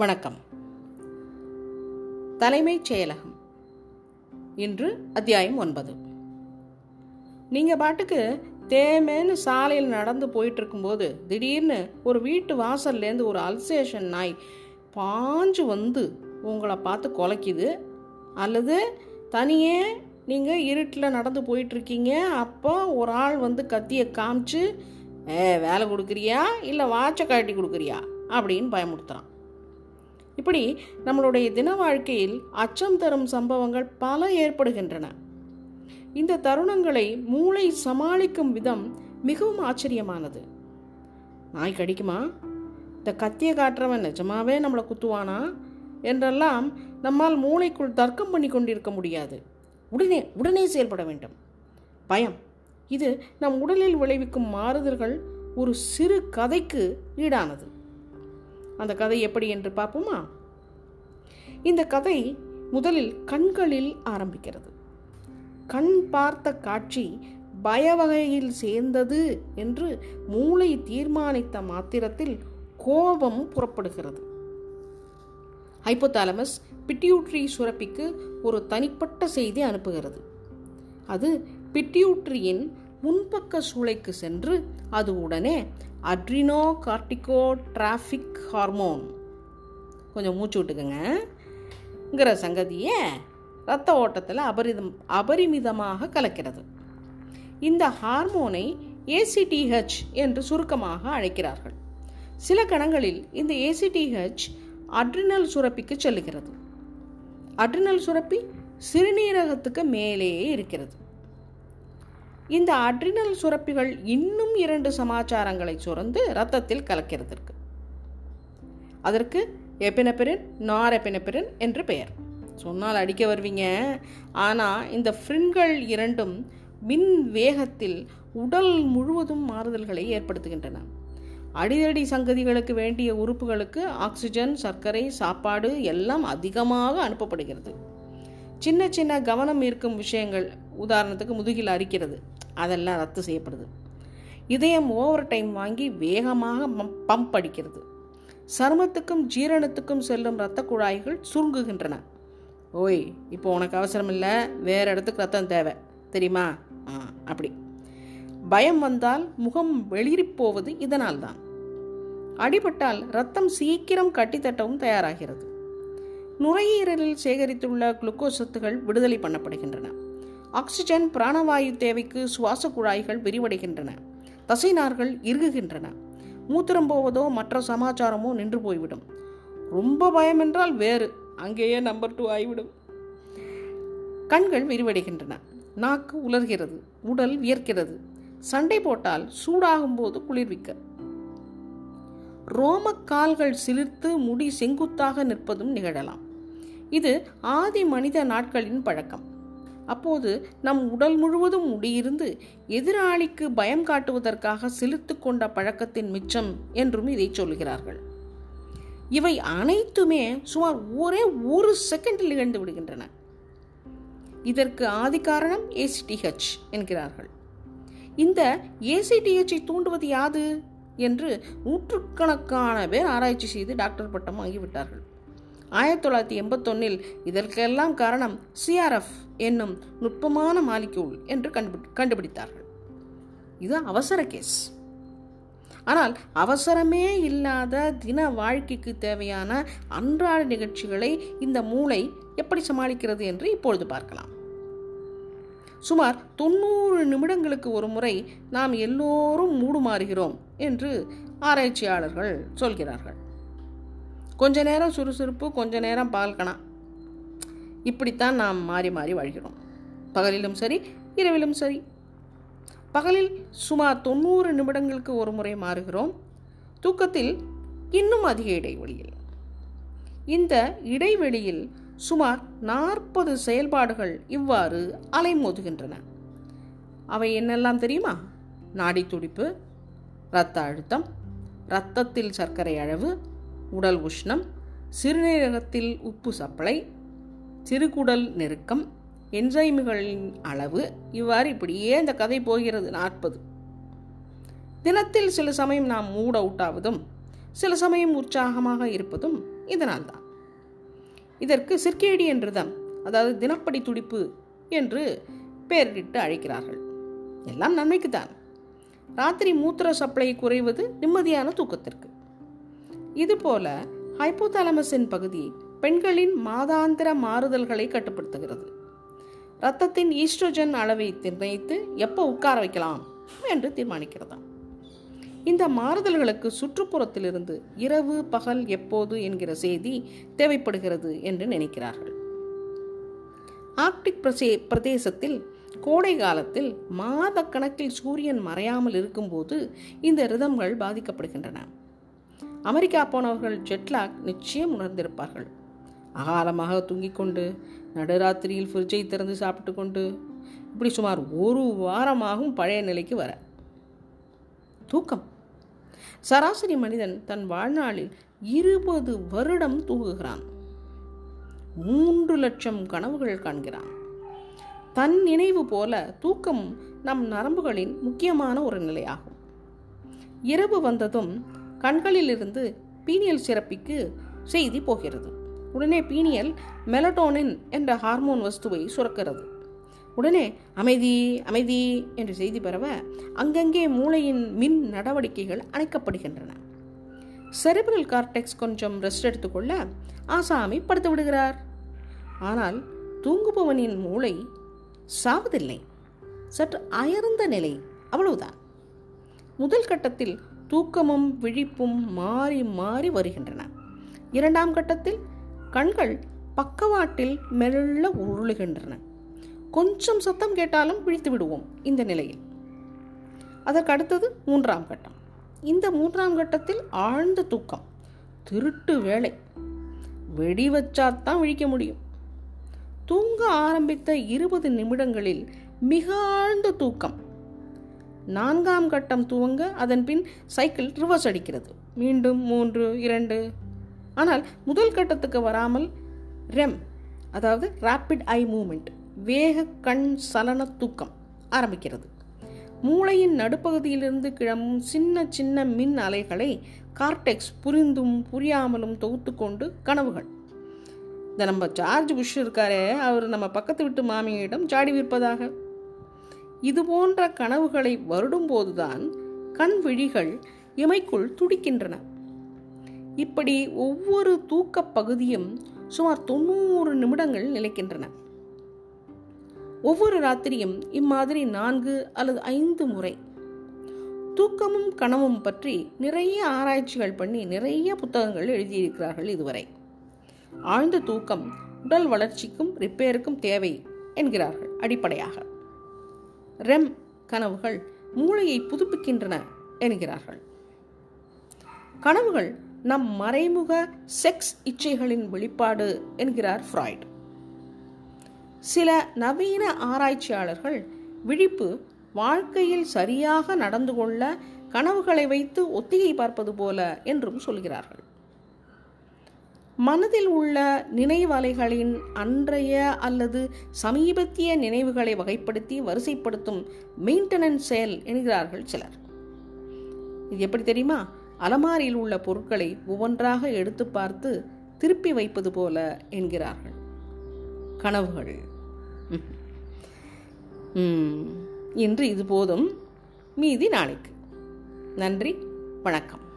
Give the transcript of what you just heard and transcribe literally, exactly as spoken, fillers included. வணக்கம். தலைமைச் செயலகம். இன்று அத்தியாயம் ஒன்பது. நீங்கள் பாட்டுக்கு தேமேன்னு சாலையில் நடந்து போயிட்டு இருக்கும்போது திடீர்னு ஒரு வீட்டு வாசல்லேருந்து ஒரு அல்சேஷன் நாய் பாஞ்சு வந்து உங்களை பார்த்து கொலைக்குது. அல்லது தனியே நீங்கள் இருட்டில் நடந்து போயிட்டுருக்கீங்க, அப்போ ஒரு ஆள் வந்து கத்தியை காமிச்சு ஏ வேலை கொடுக்குறியா இல்லை வாட்சை காட்டி கொடுக்குறியா அப்படின்னு பயமுறுத்துறான். இப்படி நம்மளுடைய தின வாழ்க்கையில் அச்சம் தரும் சம்பவங்கள் பல ஏற்படுகின்றன. இந்த தருணங்களை மூளை சமாளிக்கும் விதம் மிகவும் ஆச்சரியமானது. நாய் கடிக்குமா, இந்த கத்தியை காட்டுறவன் நிஜமாவே நம்மளை குத்துவானா என்றெல்லாம் நம்மால் மூளைக்குள் தர்க்கம் பண்ணி கொண்டிருக்க முடியாது. உடனே உடனே செயல்பட வேண்டும். பயம் இது நம் உடலில் விளைவிக்கும் மாறுதல்கள் ஒரு சிறு கதைக்கு ஈடானது. அந்த கதை எப்படி என்று பார்ப்போமா? இந்த கதை முதலில் கண்களில் ஆரம்பிக்கிறது. கண் பார்த்த காட்சி பயவகையில் சேர்ந்தது என்று மூளை தீர்மானித்த மாத்திரத்தில் கோபம் புறப்படுகிறது. ஹைபோதாலமஸ் பிட்யூட்ரி சுரப்பிக்கு ஒரு தனிப்பட்ட செய்தி அனுப்புகிறது. அது பிட்யூட்ரியின் முன்பக்க சூளைக்கு சென்று அது உடனே அட்ரினோ கார்டிகோட்ராஃபிக் ஹார்மோன், கொஞ்சம் மூச்சு விட்டுக்குங்கிற சங்கதியை இரத்த ஓட்டத்தில் அபரிதம் அபரிமிதமாக கலக்கிறது. இந்த ஹார்மோனை ஏசிடிஹெச் என்று சுருக்கமாக அழைக்கிறார்கள். சில கணங்களில் இந்த ஏசிடிஹெச் அட்ரினல் சுரப்பிக்கு செல்லுகிறது. அட்ரினல் சுரப்பி சிறுநீரகத்துக்கு மேலேயே இருக்கிறது. இந்த அட்ரினல் சுரப்பிகள் இன்னும் இரண்டு சமாச்சாரங்களை சுரந்து இரத்தத்தில் கலக்கிறது. அதற்கு எபினெப்ரின், நார் எபினெப்ரின் என்று பெயர். சொன்னால் அடிக்க வருவீங்க. ஆனால் இந்த ஃப்ரின்கள் இரண்டும் மின் வேகத்தில் உடல் முழுவதும் மாறுதல்களை ஏற்படுத்துகின்றன. அடிதடி சங்கதிகளுக்கு வேண்டிய உறுப்புகளுக்கு ஆக்சிஜன், சர்க்கரை, சாப்பாடு எல்லாம் அதிகமாக அனுப்பப்படுகிறது. சின்ன சின்ன கவனம் ஈர்க்கும் விஷயங்கள், உதாரணத்துக்கு முதுகில் அரிக்கிறது, அதெல்லாம் ரத்து செய்யப்படுது. இதயம் ஓவர் டைம் வாங்கி வேகமாக பம்ப் அடிக்கிறது. சருமத்துக்கும் ஜீரணத்துக்கும் செல்லும் இரத்த குழாய்கள் சுருங்குகின்றன. ஓய், இப்போ உனக்கு அவசரம் இல்லை, வேறு இடத்துக்கு ரத்தம் தேவை தெரியுமா, ஆ அப்படி. பயம் வந்தால் முகம் வெளிரிப்போவது இதனால் தான். அடிபட்டால் ரத்தம் சீக்கிரம் கட்டித்தட்டவும் தயாராகிறது. நுரையீரலில் சேகரித்துள்ள குளுக்கோஸ் சத்துக்கள் விடுதலை பண்ணப்படுகின்றன. ஆக்சிஜன், பிராணவாயு தேவைக்கு சுவாச குழாய்கள் விரிவடைகின்றன. தசைநார்கள் இறுகுகின்றன. மூத்திரம் போவதோ மற்ற சமாச்சாரமோ நின்று போய்விடும். ரொம்ப பயம் என்றால் வேறு, அங்கேயே நம்பர் டூ ஆகிவிடும். கண்கள் விரிவடைகின்றன. நாக்கு உலர்கிறது. உடல் வியர்க்கிறது. சண்டை போட்டால் சூடாகும் போது குளிர்விக்க. ரோம கால்கள் சிலிர்த்து முடி செங்குத்தாக நிற்பதும் நிகழலாம். இது ஆதி மனித நாட்களின் பழக்கம். அப்போது நம் உடல் முழுவதும் முடியிருந்து எதிராளிக்கு பயம் காட்டுவதற்காக சிலிர்த்து கொண்ட பழக்கத்தின் மிச்சம் என்றும் இதை சொல்கிறார்கள். இவை அனைத்துமே சுமார் ஒரே ஒரு செகண்டில் நிகழ்ந்து விடுகின்றன. இதற்கு ஆதி காரணம் ஏசிடிஹெச் என்கிறார்கள். இந்த ஏசிடிஹெச்சை தூண்டுவது யாது என்று நூற்றுக்கணக்கான பேர் ஆராய்ச்சி செய்து டாக்டர் பட்டம் வாங்கிவிட்டார்கள். ஆயிரத்தி தொள்ளாயிரத்தி எண்பத்தொன்னில் இதற்கெல்லாம் காரணம் சிஆர்எஃப் என்னும் நுட்பமான மாலிக்யூல் என்று கண்டுபிடித்தார்கள். இது அவசர கேஸ். ஆனால் அவசரமே இல்லாத தின வாழ்க்கைக்கு தேவையான அன்றாட நிகழ்ச்சிகளை இந்த மூளை எப்படி சமாளிக்கிறது என்று இப்பொழுது பார்க்கலாம். சுமார் தொண்ணூறு நிமிடங்களுக்கு ஒரு முறை நாம் எல்லோரும் மூடுமாறுகிறோம் என்று ஆராய்ச்சியாளர்கள் சொல்கிறார்கள். கொஞ்ச நேரம் சுறுசுறுப்பு, கொஞ்ச நேரம் பால்கனா, இப்படித்தான் நாம் மாறி மாறி வாழ்கிறோம். பகலிலும் சரி, இரவிலும் சரி. பகலில் சுமார் தொண்ணூறு நிமிடங்களுக்கு ஒரு முறை மாறுகிறோம். தூக்கத்தில் இன்னும் அதிக இடைவெளியில். இந்த இடைவெளியில் சுமார் நாற்பது செயல்பாடுகள் இவ்வாறு அலைமோதுகின்றன. அவை என்னெல்லாம் தெரியுமா? நாடி துடிப்பு, இரத்த அழுத்தம், இரத்தத்தில் சர்க்கரை அளவு, உடல் உஷ்ணம், சிறுநீரகத்தில் உப்பு சப்ளை, சிறுகுடல் நெருக்கம், என்சைம்களின் அளவு, இவ்வாறு இப்படியே இந்த கதை போகிறது. நாற்பது. தினத்தில் சில சமயம் நாம் மூட் அவுட் ஆவதும் சில சமயம் உற்சாகமாக இருப்பதும் இதனால் தான். இதற்கு சிர்கேடியன் ரிதம், அதாவது தினப்படி துடிப்பு என்று பெயரிட்டு அழைக்கிறார்கள். எல்லாம் நன்மைக்கு தான். ராத்திரி மூத்திர சப்ளை குறைவது நிம்மதியான தூக்கத்திற்கு. இதுபோல ஹைபோதாலமஸின் பகுதி பெண்களின் மாதாந்திர மாறுதல்களை கட்டுப்படுத்துகிறது. இரத்தத்தின் ஈஸ்ட்ரோஜன் அளவை நிர்ணயித்து எப்போ உட்கார வைக்கலாம் என்று தீர்மானிக்கிறதா. இந்த மாறுதல்களுக்கு சுற்றுப்புறத்திலிருந்து இரவு பகல் எப்போது என்கிற செய்தி தேவைப்படுகிறது என்று நினைக்கிறார்கள். ஆர்க்டிக் பிரதேசத்தில் கோடை காலத்தில் மாத கணக்கில் சூரியன் மறையாமல் இருக்கும்போது இந்த ரிதம்கள் பாதிக்கப்படுகின்றன. அமெரிக்கா போனவர்கள் ஜெட்லாக் நிச்சயம் உணர்ந்திருப்பார்கள். அகாலமாக தூங்கிக் கொண்டு, நடுராத்திரியில் ஃப்ரிட்ஜை திறந்து சாப்பிட்டு கொண்டு, இப்படி சுமார் ஒரு வாரமாகும் பழைய நிலைக்கு வர. தூக்கம். சராசரி மனிதன் தன் வாழ்நாளில் இருபது வருடம் தூங்குகிறான். மூன்று லட்சம் கனவுகள் காண்கிறான். தன் நினைவு போல தூக்கம் நம் நரம்புகளின் முக்கியமான ஒரு நிலையாகும். இரவு வந்ததும் கண்களிலிருந்து பீனியல் சுரப்பிக்கு செய்தி போகிறது. உடனே பீனியல் மெலடோனின் என்ற ஹார்மோன் வஸ்துவை சுரக்கிறது. உடனே அமைதி அமைதி என்று செய்தி பரவ அங்கங்கே மூளையின் மின் நடவடிக்கைகள் அணைக்கப்படுகின்றன. செரிபிரல் கார்டெக்ஸ் கொஞ்சம் ரெஸ்ட் எடுத்துக்கொள்ள ஆசாமி படுத்து விடுகிறார். ஆனால் தூங்குபவனின் மூளை சாவதில்லை, சற்று அயர்ந்த நிலை, அவ்வளவுதான். முதல் கட்டத்தில் தூக்கமும் விழிப்பும் மாறி மாறி வருகின்றன. இரண்டாம் கட்டத்தில் கண்கள் பக்கவாட்டில் மெல்ல உருளுகின்றன. கொஞ்சம் சத்தம் கேட்டாலும் விழித்து விடுவோம் இந்த நிலையில். அதற்கு அடுத்தது மூன்றாம் கட்டம். இந்த மூன்றாம் கட்டத்தில் ஆழ்ந்த தூக்கம், திருட்டு வேலை, வெடி வச்சாத்தான் விழிக்க முடியும். தூங்க ஆரம்பித்த இருபது நிமிடங்களில் மிக ஆழ்ந்த தூக்கம். நான்காம் கட்டம் துவங்க அதன் பின் சைக்கிள் ரிவர்ஸ் அடிக்கிறது. மீண்டும் மூன்று இரண்டு. ஆனால் முதல் கட்டத்துக்கு வராமல் ரெம், அதாவது ரேபிட் ஐ மூமெண்ட், வேக கண் சலன தூக்கம் ஆரம்பிக்கிறது. மூளையின் நடுப்பகுதியிலிருந்து கிளம்பும் சின்ன சின்ன மின் அலைகளை கார்டெக்ஸ் புரிந்தும் புரியாமலும் தொகுத்து கொண்டு கனவுகள். இந்த நம்ம ஜார்ஜ் புஷ் இருக்காரே, அவர் நம்ம பக்கத்து விட்டு மாமியிடம் ஜாடி விற்பதாக, இது போன்ற கனவுகளை வருடும்போதுதான் கண் விழிகள் இமைக்குள் துடிக்கின்றன. இப்படி ஒவ்வொரு தூக்க பகுதியும் சுமார் தொண்ணூறு நிமிடங்கள் நிலைக்கின்றன. ஒவ்வொரு ராத்திரியும் இம்மாதிரி நான்கு அல்லது ஐந்து முறை. தூக்கமும் கனவும் பற்றி நிறைய ஆராய்ச்சிகள் பண்ணி நிறைய புத்தகங்கள் எழுதியிருக்கிறார்கள் இதுவரை. ஆழ்ந்த தூக்கம் உடல் வளர்ச்சிக்கும் ரிப்பேருக்கும் தேவை என்கிறார்கள் அடிப்படையாக. ரெம் கனவுகள் மூளையை புதுப்பிக்கின்றன என்கிறார்கள். கனவுகள் நம் மறைமுக செக்ஸ் இச்சைகளின் வெளிப்பாடு என்கிறார் ஃபிராய்ட். சில நவீன ஆராய்ச்சியாளர்கள் விழிப்பு வாழ்க்கையில் சரியாக நடந்து கொள்ள கனவுகளை வைத்து ஒத்திகை பார்ப்பது போல என்றும் சொல்கிறார்கள். மனதில் உள்ள நினைவலைகளின் அன்றைய அல்லது சமீபத்திய நினைவுகளை வகைப்படுத்தி வரிசைப்படுத்தும் மெயின்டெனன்ஸ் செயல் என்கிறார்கள் சிலர். இது எப்படி தெரியுமா? அலமாரியில் உள்ள பொருட்களை ஒவ்வொன்றாக எடுத்து பார்த்து திருப்பி வைப்பது போல என்கிறார்கள் கனவுகள். இன்று இது போதும், மீதி நாளைக்கு. நன்றி, வணக்கம்.